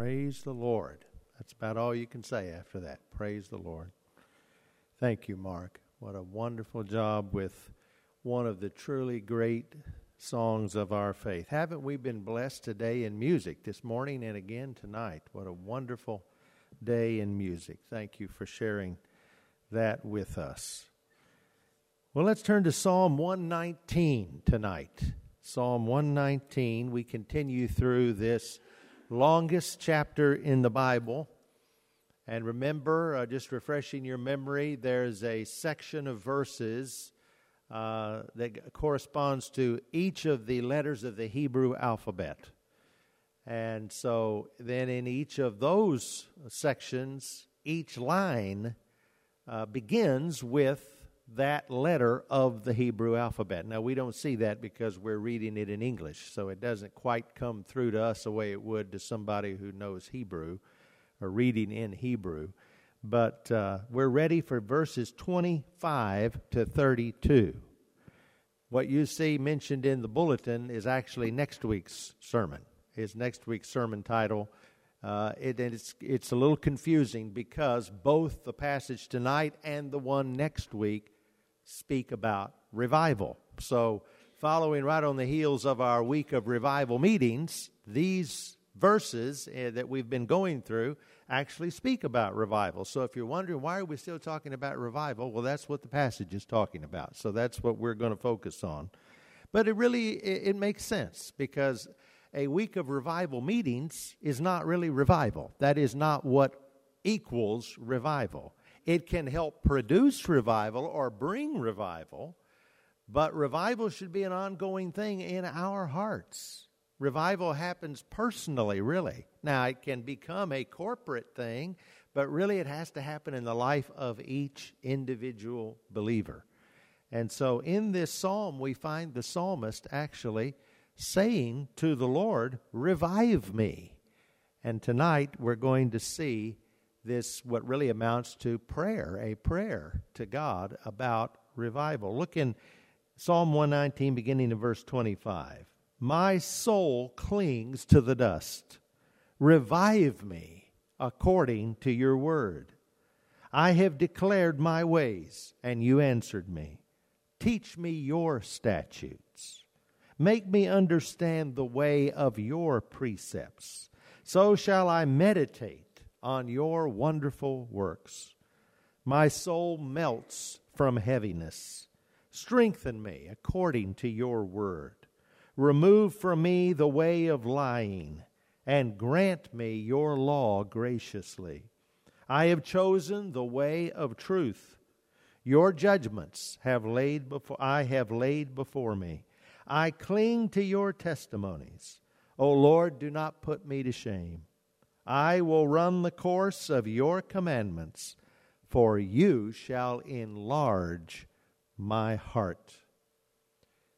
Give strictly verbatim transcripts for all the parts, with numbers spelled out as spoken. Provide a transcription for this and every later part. Praise the Lord. That's about all you can say after that. Praise the Lord. Thank you, Mark. What a wonderful job with one of the truly great songs of our faith. Haven't we been blessed today in music, this morning and again tonight? What a wonderful day in music. Thank you for sharing that with us. Well, let's turn to Psalm one nineteen tonight. Psalm one nineteen, we continue through this longest chapter in the Bible. And remember, uh, just refreshing your memory, there's a section of verses uh, that corresponds to each of the letters of the Hebrew alphabet. And so then in each of those sections, each line uh, begins with that letter of the Hebrew alphabet. Now, we don't see that because we're reading it in English, so it doesn't quite come through to us the way it would to somebody who knows Hebrew or reading in Hebrew. But uh, we're ready for verses twenty-five to thirty-two. What you see mentioned in the bulletin is actually next week's sermon. It's next week's sermon title. Uh, it, and it's, it's a little confusing because both the passage tonight and the one next week speak about revival. So following right on the heels of our week of revival meetings, these verses uh, that we've been going through actually speak about revival. So if you're wondering, why are we still talking about revival? Well, that's what the passage is talking about. So that's what we're going to focus on. But it really, it, it makes sense because a week of revival meetings is not really revival. That is not what equals revival. It can help produce revival or bring revival, but revival should be an ongoing thing in our hearts. Revival happens personally, really. Now, it can become a corporate thing, but really it has to happen in the life of each individual believer. And so in this psalm, we find the psalmist actually saying to the Lord, revive me. And tonight we're going to see this, what really amounts to prayer, a prayer to God about revival. Look in Psalm one nineteen, beginning in verse twenty-five. My soul clings to the dust. Revive me according to your word. I have declared my ways, and you answered me. Teach me your statutes. Make me understand the way of your precepts. So shall I meditate on your wonderful works. My soul melts from heaviness. Strengthen me according to your word. Remove from me the way of lying, and grant me your law graciously. I have chosen the way of truth. Your judgments have laid before I have laid before me. I cling to your testimonies. O Lord, do not put me to shame. I will run the course of your commandments, for you shall enlarge my heart.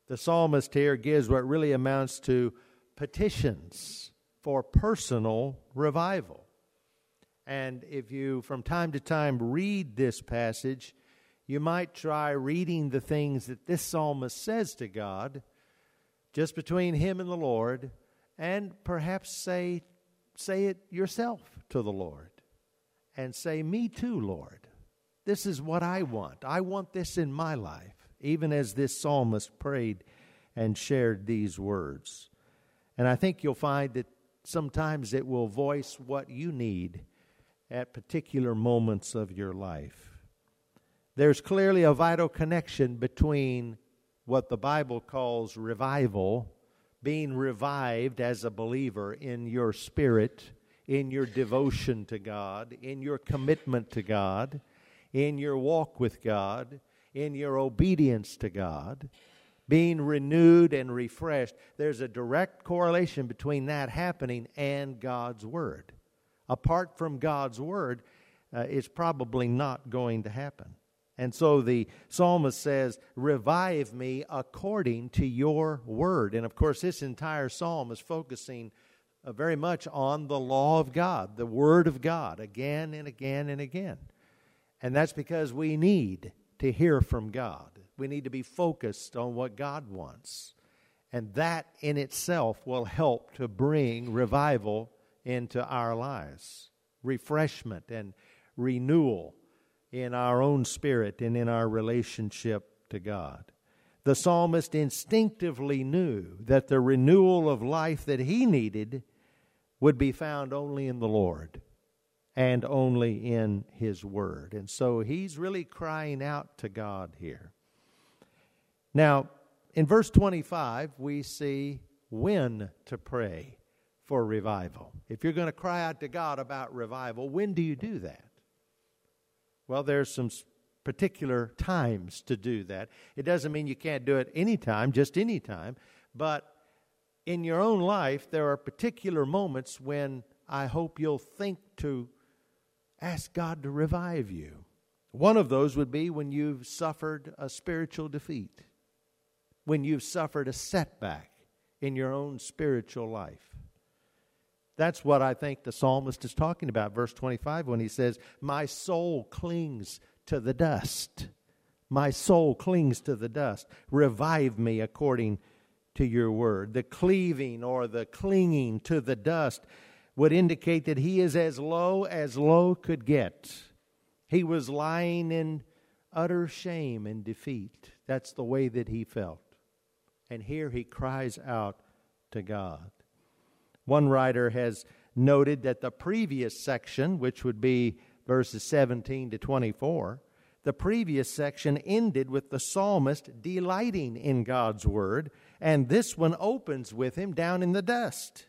The psalmist here gives what really amounts to petitions for personal revival. And if you, from time to time, read this passage, you might try reading the things that this psalmist says to God, just between him and the Lord, and perhaps say say it yourself to the Lord and say, me too, Lord. This is what I want. I want this in my life, even as this psalmist prayed and shared these words. And I think you'll find that sometimes it will voice what you need at particular moments of your life. There's clearly a vital connection between what the Bible calls revival, being revived as a believer in your spirit, in your devotion to God, in your commitment to God, in your walk with God, in your obedience to God, being renewed and refreshed. There's a direct correlation between that happening and God's Word. Apart from God's Word, uh, it's probably not going to happen. And so the psalmist says, revive me according to your word. And of course, this entire psalm is focusing uh, very much on the law of God, the word of God, again and again and again. And that's because we need to hear from God. We need to be focused on what God wants. And that in itself will help to bring revival into our lives, refreshment and renewal in our own spirit and in our relationship to God. The psalmist instinctively knew that the renewal of life that he needed would be found only in the Lord and only in His Word. And so he's really crying out to God here. Now, in verse twenty-five, we see when to pray for revival. If you're going to cry out to God about revival, when do you do that? Well, there's some particular times to do that. It doesn't mean you can't do it anytime, just anytime, but in your own life, there are particular moments when I hope you'll think to ask God to revive you. One of those would be when you've suffered a spiritual defeat, when you've suffered a setback in your own spiritual life. That's what I think the psalmist is talking about, verse twenty-five, when he says, "My soul clings to the dust. My soul clings to the dust. Revive me according to your word." The cleaving or the clinging to the dust would indicate that he is as low as low could get. He was lying in utter shame and defeat. That's the way that he felt. And here he cries out to God. One writer has noted that the previous section, which would be verses seventeen to twenty-four, the previous section ended with the psalmist delighting in God's word, and this one opens with him down in the dust.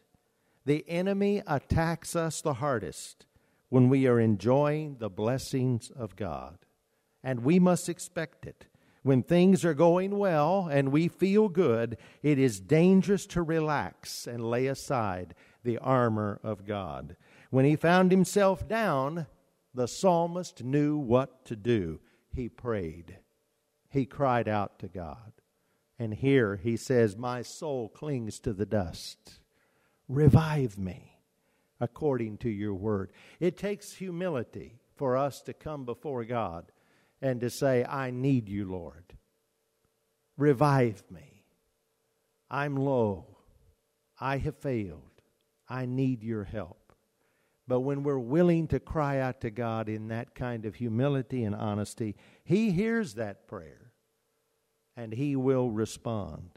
The enemy attacks us the hardest when we are enjoying the blessings of God, and we must expect it. When things are going well and we feel good, it is dangerous to relax and lay aside the armor of God. When he found himself down, the psalmist knew what to do. He prayed. He cried out to God. And here he says, "My soul clings to the dust. Revive me according to your word." It takes humility for us to come before God and to say, "I need you, Lord. Revive me. I'm low. I have failed. I need your help." But when we're willing to cry out to God in that kind of humility and honesty, He hears that prayer and He will respond.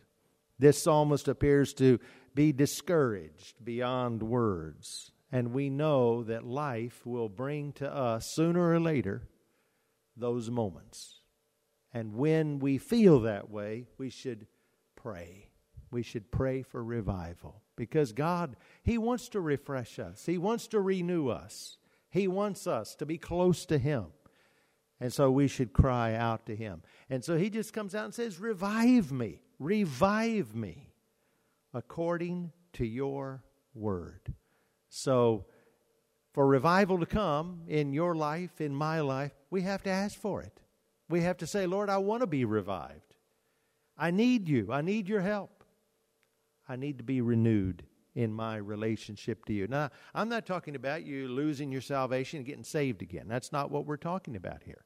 This psalmist appears to be discouraged beyond words, and we know that life will bring to us sooner or later those moments. And when we feel that way, we should pray. We should pray for revival, because God, He wants to refresh us. He wants to renew us. He wants us to be close to Him. And so we should cry out to Him. And so He just comes out and says, "Revive me, revive me according to your word." So for revival to come in your life, in my life, we have to ask for it. We have to say, "Lord, I want to be revived. I need you. I need your help. I need to be renewed in my relationship to you." Now, I'm not talking about you losing your salvation and getting saved again. That's not what we're talking about here.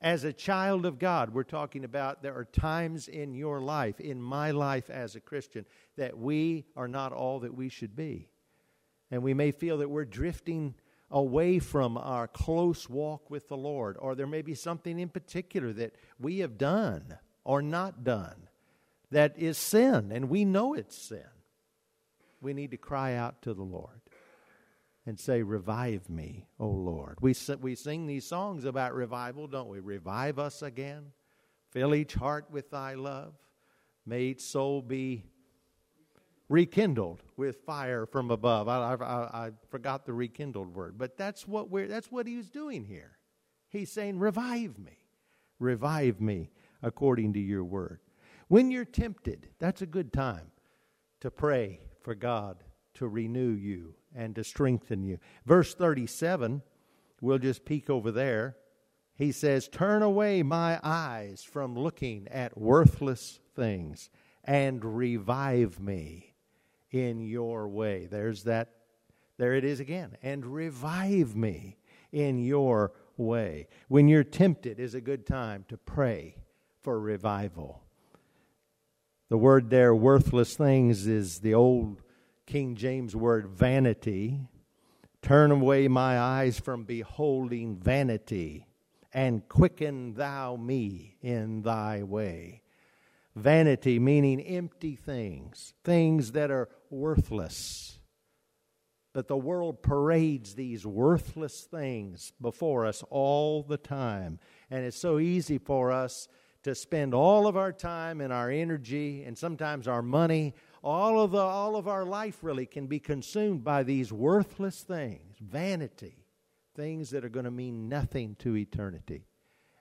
As a child of God, we're talking about there are times in your life, in my life as a Christian, that we are not all that we should be. And we may feel that we're drifting away from our close walk with the Lord, or there may be something in particular that we have done or not done that is sin, and we know it's sin. We need to cry out to the Lord and say, "Revive me, O Lord." We we sing these songs about revival, don't we? "Revive us again. Fill each heart with thy love. May each soul be rekindled with fire from above." I, I, I forgot the rekindled word, but that's what we're that's what he's doing here. He's saying, "Revive me. Revive me according to your word." When you're tempted, that's a good time to pray for God to renew you and to strengthen you. Verse thirty-seven, we'll just peek over there. He says, "Turn away my eyes from looking at worthless things and revive me in your way." There's that. There it is again. "And revive me in your way." When you're tempted is a good time to pray for revival. The word there, worthless things, is the old King James word vanity, Turn away my eyes from beholding vanity, and quicken thou me in thy way. Vanity meaning empty things, things that are worthless. That the world parades these worthless things before us all the time. And it's so easy for us to spend all of our time and our energy and sometimes our money. All of the, all of our life really can be consumed by these worthless things, vanity, things that are going to mean nothing to eternity.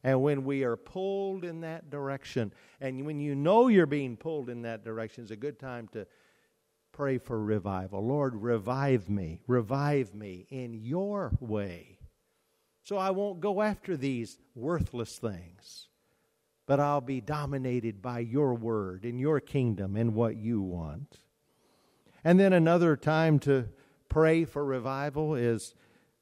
And when we are pulled in that direction, and when you know you're being pulled in that direction, it's a good time to pray for revival. Lord, revive me, revive me in your way. So I won't go after these worthless things, but I'll be dominated by your word and your kingdom and what you want. And then another time to pray for revival is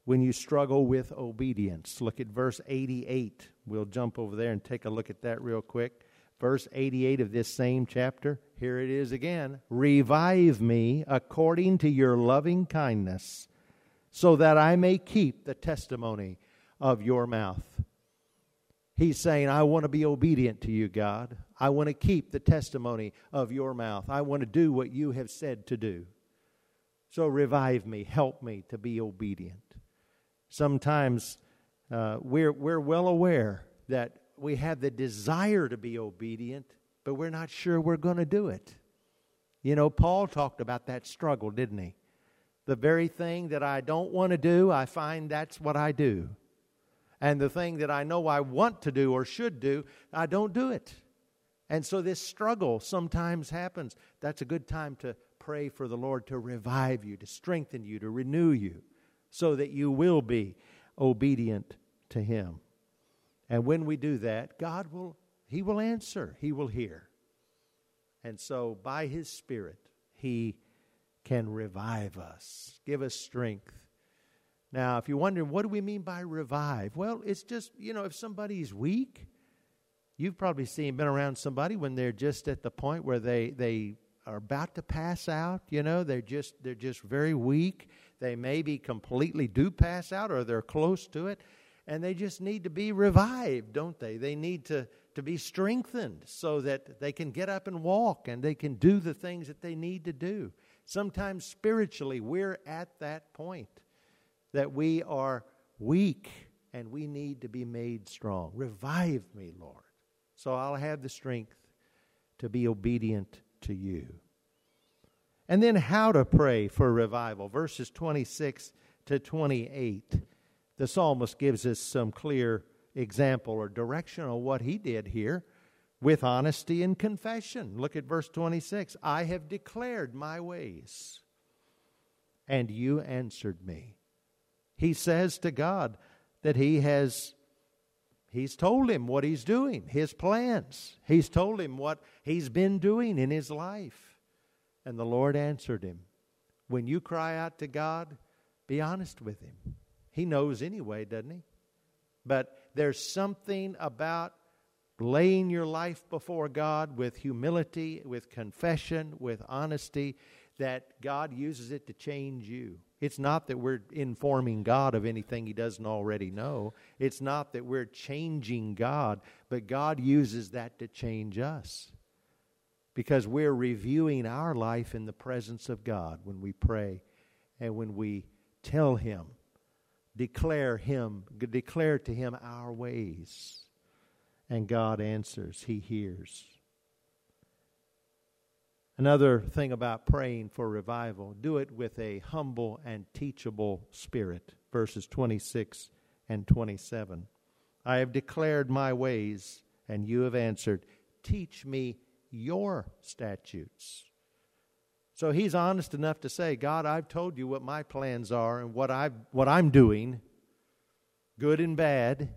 when you struggle with obedience. Look at verse eighty-eight. We'll jump over there and take a look at that real quick. Verse eighty-eight of this same chapter. Here it is again. Revive me according to your loving kindness, so that I may keep the testimony of your mouth. He's saying, I want to be obedient to you, God. I want to keep the testimony of your mouth. I want to do what you have said to do. So revive me. Help me to be obedient. Sometimes uh, we're, we're well aware that we have the desire to be obedient, but we're not sure we're going to do it. You know, Paul talked about that struggle, didn't he? The very thing that I don't want to do, I find that's what I do. And the thing that I know I want to do or should do, I don't do it. And so this struggle sometimes happens. That's a good time to pray for the Lord to revive you, to strengthen you, to renew you, so that you will be obedient to Him. And when we do that, God will, He will answer. He will hear. And so by His Spirit, He can revive us, give us strength. Now, if you're wondering, what do we mean by revive? Well, it's just, you know, if somebody's weak, you've probably seen, been around somebody when they're just at the point where they, they are about to pass out, you know, they're just, they're just very weak. They maybe completely do pass out, or they're close to it, and they just need to be revived, don't they? They need to, to be strengthened so that they can get up and walk and they can do the things that they need to do. Sometimes spiritually, we're at that point, that we are weak and we need to be made strong. Revive me, Lord, so I'll have the strength to be obedient to you. And then how to pray for revival. Verses twenty-six to twenty-eight. The psalmist gives us some clear example or direction of what he did here with honesty and confession. Look at verse twenty-six. I have declared my ways, and you answered me. He says to God that he has, he's told him what he's doing, his plans. He's told him what he's been doing in his life. And the Lord answered him. When you cry out to God, be honest with him. He knows anyway, doesn't he? But there's something about laying your life before God with humility, with confession, with honesty, that God uses it to change you. It's not that we're informing God of anything He doesn't already know. It's not that we're changing God, but God uses that to change us, because we're reviewing our life in the presence of God when we pray and when we tell Him, declare Him, declare to Him our ways. And God answers, He hears. Another thing about praying for revival, do it with a humble and teachable spirit. Verses twenty-six and twenty-seven. I have declared my ways, and you have answered. Teach me your statutes. So he's honest enough to say, God, I've told you what my plans are and what I've what I'm doing, good and bad.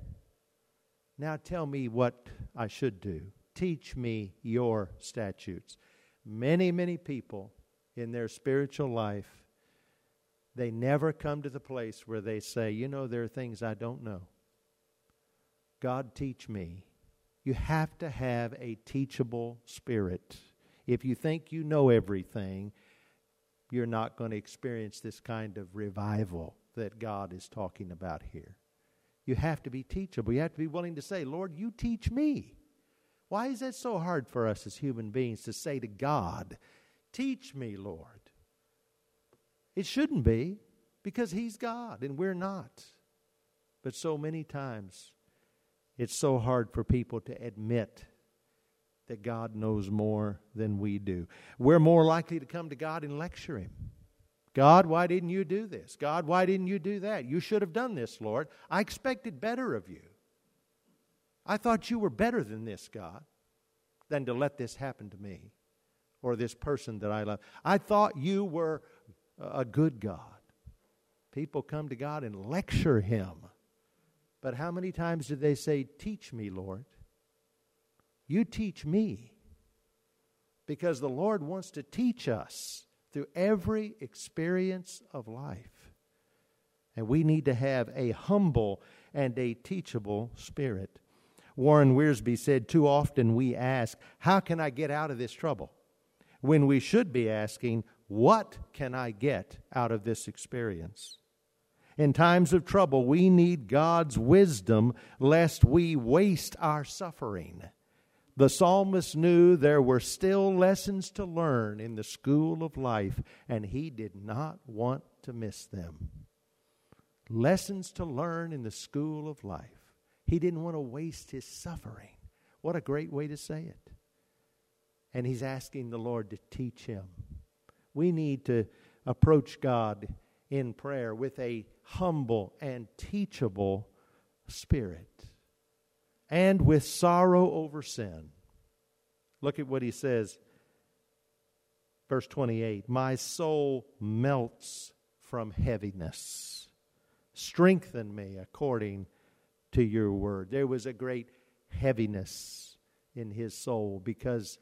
Now tell me what I should do. Teach me your statutes. Many, many people in their spiritual life, they never come to the place where they say, you know, there are things I don't know. God, teach me. You have to have a teachable spirit. If you think you know everything, you're not going to experience this kind of revival that God is talking about here. You have to be teachable. You have to be willing to say, Lord, you teach me. Why is that so hard for us as human beings to say to God, teach me, Lord? It shouldn't be, because He's God and we're not. But so many times it's so hard for people to admit that God knows more than we do. We're more likely to come to God and lecture Him. God, why didn't you do this? God, why didn't you do that? You should have done this, Lord. I expected better of you. I thought you were better than this, God, than to let this happen to me or this person that I love. I thought you were a good God. People come to God and lecture Him. But how many times did they say, teach me, Lord? You teach me. Because the Lord wants to teach us through every experience of life. And we need to have a humble and a teachable spirit. Warren Wiersbe said, too often we ask, how can I get out of this trouble? When we should be asking, what can I get out of this experience? In times of trouble, we need God's wisdom lest we waste our suffering. The psalmist knew there were still lessons to learn in the school of life, and he did not want to miss them. Lessons to learn in the school of life. He didn't want to waste his suffering. What a great way to say it. And he's asking the Lord to teach him. We need to approach God in prayer with a humble and teachable spirit and with sorrow over sin. Look at what he says, verse twenty-eight, my soul melts from heaviness. Strengthen me according to to your word. There was a great heaviness in his soul because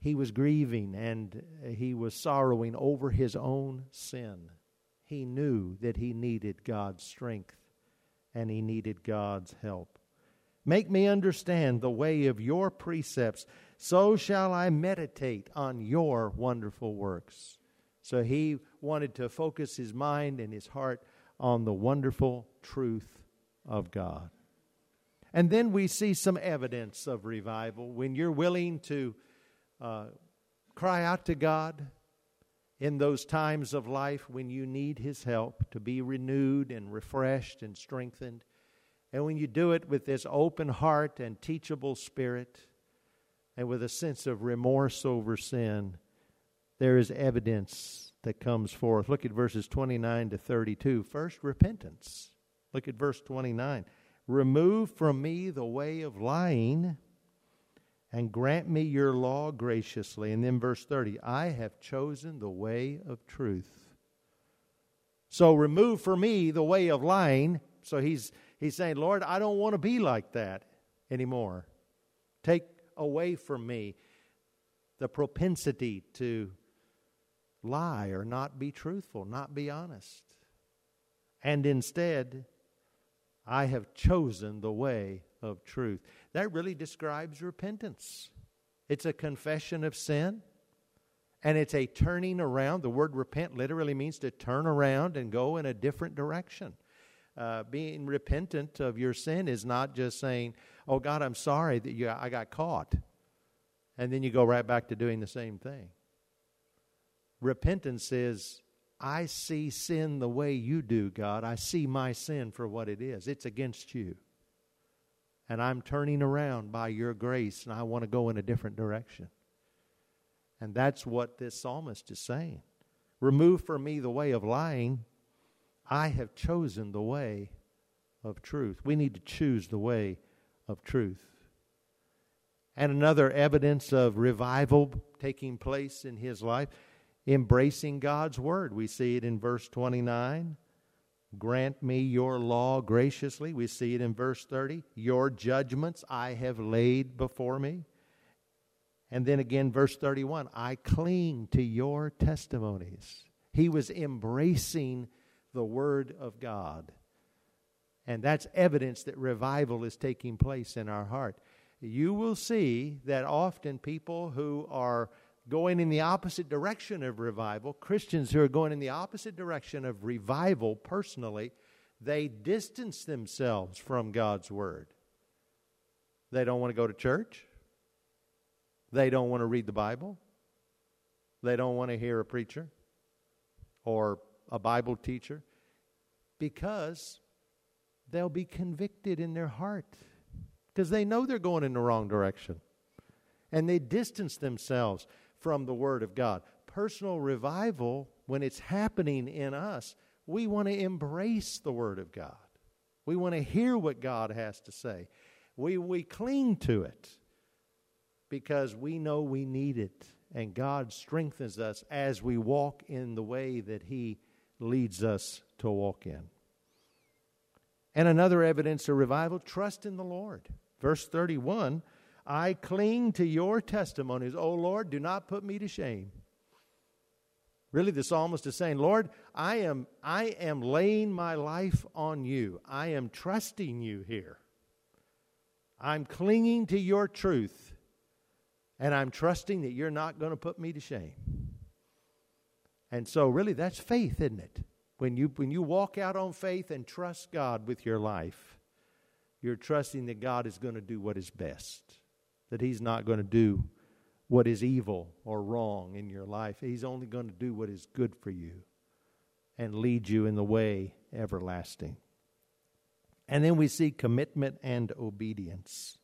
he was grieving and he was sorrowing over his own sin. He knew that he needed God's strength and he needed God's help. Make me understand the way of your precepts, so shall I meditate on your wonderful works. So he wanted to focus his mind and his heart on the wonderful truth of God. And then we see some evidence of revival. When you're willing to uh, cry out to God in those times of life when you need His help to be renewed and refreshed and strengthened, and when you do it with this open heart and teachable spirit and with a sense of remorse over sin, there is evidence that comes forth. Look at verses twenty-nine to thirty-two. First, repentance. Look at verse twenty-nine. Remove from me the way of lying and grant me your law graciously. And then verse thirty, I have chosen the way of truth. So remove from me the way of lying. So he's, he's saying, Lord, I don't want to be like that anymore. Take away from me the propensity to lie or not be truthful, not be honest. And instead, I have chosen the way of truth. That really describes repentance. It's a confession of sin, and it's a turning around. The word repent literally means to turn around and go in a different direction. Uh, being repentant of your sin is not just saying, oh, God, I'm sorry that you, I got caught. And then you go right back to doing the same thing. Repentance is, I see sin the way you do, God. I see my sin for what it is. It's against you. And I'm turning around by your grace, and I want to go in a different direction. And that's what this psalmist is saying. Remove from me the way of lying. I have chosen the way of truth. We need to choose the way of truth. And another evidence of revival taking place in his life, embracing God's word. We see it in verse twenty-nine. Grant me your law graciously. We see it in verse thirty. Your judgments I have laid before me. And then again, verse thirty-one. I cling to your testimonies. He was embracing the word of God. And that's evidence that revival is taking place in our heart. You will see that often people who are going in the opposite direction of revival, Christians who are going in the opposite direction of revival personally, they distance themselves from God's Word. They don't want to go to church. They don't want to read the Bible. They don't want to hear a preacher or a Bible teacher because they'll be convicted in their heart because they know they're going in the wrong direction. And they distance themselves from the Word of God. Personal revival, when it's happening in us, we want to embrace the Word of God. We want to hear what God has to say. We, we cling to it because we know we need it. And God strengthens us as we walk in the way that He leads us to walk in. And another evidence of revival, trust in the Lord. Verse thirty-one, I cling to your testimonies. O Lord, do not put me to shame. Really, the psalmist is saying, Lord, I am, I am laying my life on you. I am trusting you here. I'm clinging to your truth. And I'm trusting that you're not going to put me to shame. And so really that's faith, isn't it? When you, when you walk out on faith and trust God with your life, you're trusting that God is going to do what is best. That He's not going to do what is evil or wrong in your life. He's only going to do what is good for you and lead you in the way everlasting. And then we see commitment and obedience.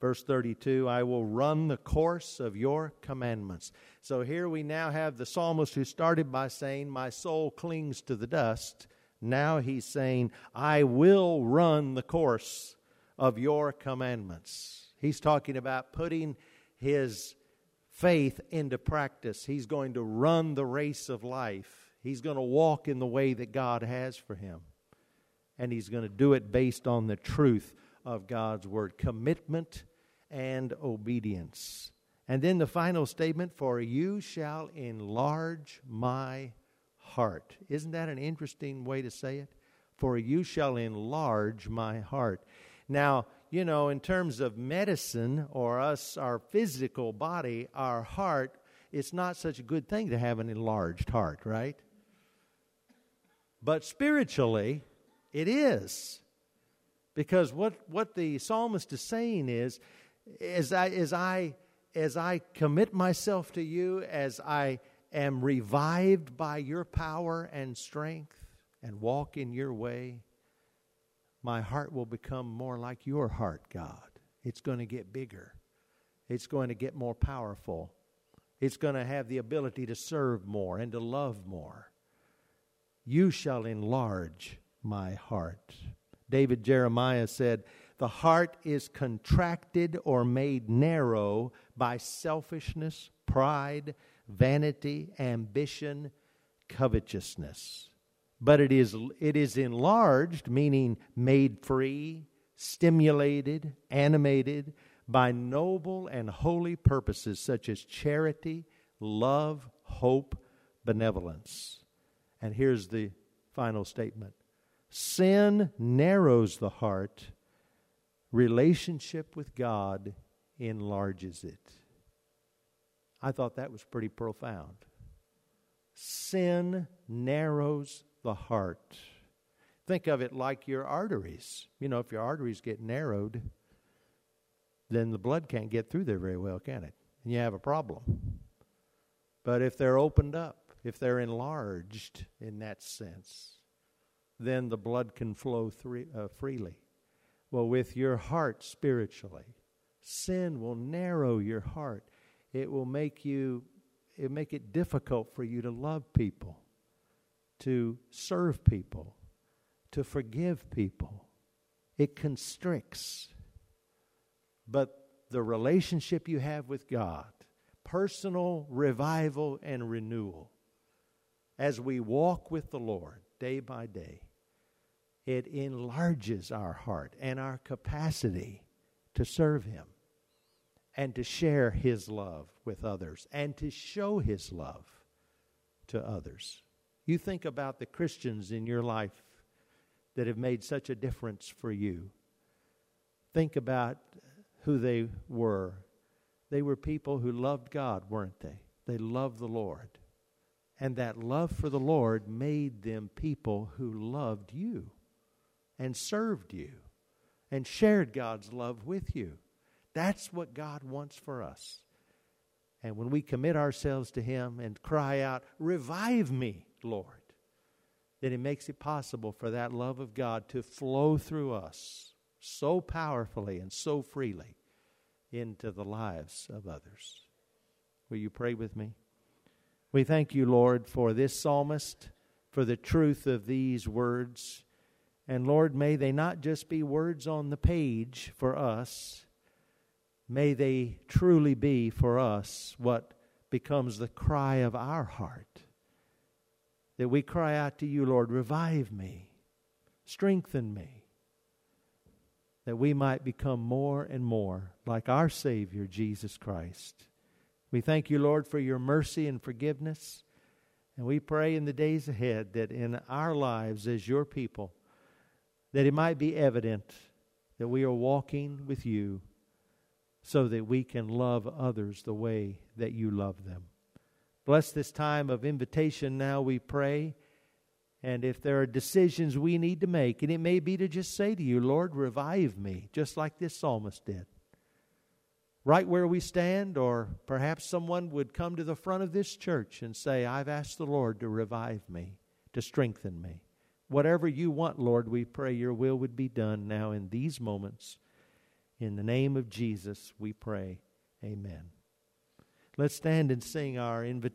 Verse thirty-two, I will run the course of your commandments. So here we now have the psalmist who started by saying, my soul clings to the dust. Now he's saying, I will run the course of your commandments. He's talking about putting his faith into practice. He's going to run the race of life. He's going to walk in the way that God has for him. And he's going to do it based on the truth of God's Word. Commitment and obedience. And then the final statement, for you shall enlarge my heart. Isn't that an interesting way to say it? For you shall enlarge my heart. Now, you know, in terms of medicine or us, our physical body, our heart, it's not such a good thing to have an enlarged heart, right? But spiritually, it is. Because what, what the psalmist is saying is, as I, as I, as I commit myself to you, as I am revived by your power and strength and walk in your way, my heart will become more like your heart, God. It's going to get bigger. It's going to get more powerful. It's going to have the ability to serve more and to love more. You shall enlarge my heart. David Jeremiah said, the heart is contracted or made narrow by selfishness, pride, vanity, ambition, covetousness. But it is, it is enlarged, meaning made free, stimulated, animated by noble and holy purposes such as charity, love, hope, benevolence. And here's the final statement. Sin narrows the heart. Relationship with God enlarges it. I thought that was pretty profound. Sin narrows the heart. Think of it like your arteries. You know, if your arteries get narrowed, then the blood can't get through there very well, can it? And you have a problem. But if they're opened up, if they're enlarged in that sense, then the blood can flow three, uh, freely. Well, with your heart spiritually, sin will narrow your heart. It will make you, it make it difficult for you to love people, to serve people, to forgive people. It constricts. But the relationship you have with God, personal revival and renewal, as we walk with the Lord day by day, it enlarges our heart and our capacity to serve Him and to share His love with others and to show His love to others. You think about the Christians in your life that have made such a difference for you. Think about who they were. They were people who loved God, weren't they? They loved the Lord. And that love for the Lord made them people who loved you and served you and shared God's love with you. That's what God wants for us. And when we commit ourselves to Him and cry out, "Revive me, Lord," then it makes it possible for that love of God to flow through us so powerfully and so freely into the lives of others. Will you pray with me? We thank you, Lord, for this psalmist, for the truth of these words. And Lord, may they not just be words on the page for us. May they truly be for us what becomes the cry of our heart. That we cry out to you, Lord, revive me, strengthen me. That we might become more and more like our Savior, Jesus Christ. We thank you, Lord, for your mercy and forgiveness. And we pray in the days ahead that in our lives as your people, that it might be evident that we are walking with you so that we can love others the way that you love them. Bless this time of invitation now, we pray. And if there are decisions we need to make, and it may be to just say to you, Lord, revive me, just like this psalmist did. Right where we stand, or perhaps someone would come to the front of this church and say, I've asked the Lord to revive me, to strengthen me. Whatever you want, Lord, we pray your will would be done now in these moments. In the name of Jesus, we pray. Amen. Let's stand and sing our invitation.